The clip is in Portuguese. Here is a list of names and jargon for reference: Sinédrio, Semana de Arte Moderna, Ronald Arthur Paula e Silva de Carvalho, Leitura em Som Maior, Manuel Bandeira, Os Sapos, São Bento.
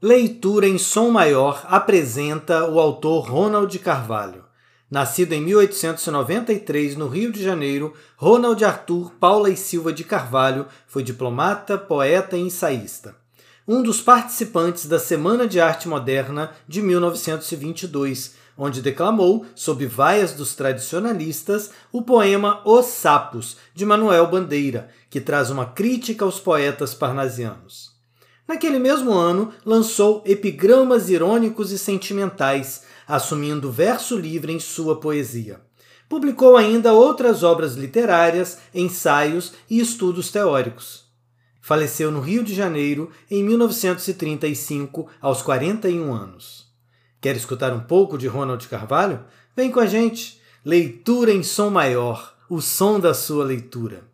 Leitura em Som Maior apresenta o autor Ronald Carvalho. Nascido em 1893, no Rio de Janeiro, Ronald Arthur Paula e Silva de Carvalho foi diplomata, poeta e ensaísta. Um dos participantes da Semana de Arte Moderna de 1922, onde declamou, sob vaias dos tradicionalistas, o poema Os Sapos, de Manuel Bandeira, que traz uma crítica aos poetas parnasianos. Naquele mesmo ano, lançou epigramas irônicos e sentimentais, assumindo verso livre em sua poesia. Publicou ainda outras obras literárias, ensaios e estudos teóricos. Faleceu no Rio de Janeiro em 1935, aos 41 anos. Quer escutar um pouco de Ronald Carvalho? Vem com a gente! Leitura em Som Maior, o som da sua leitura.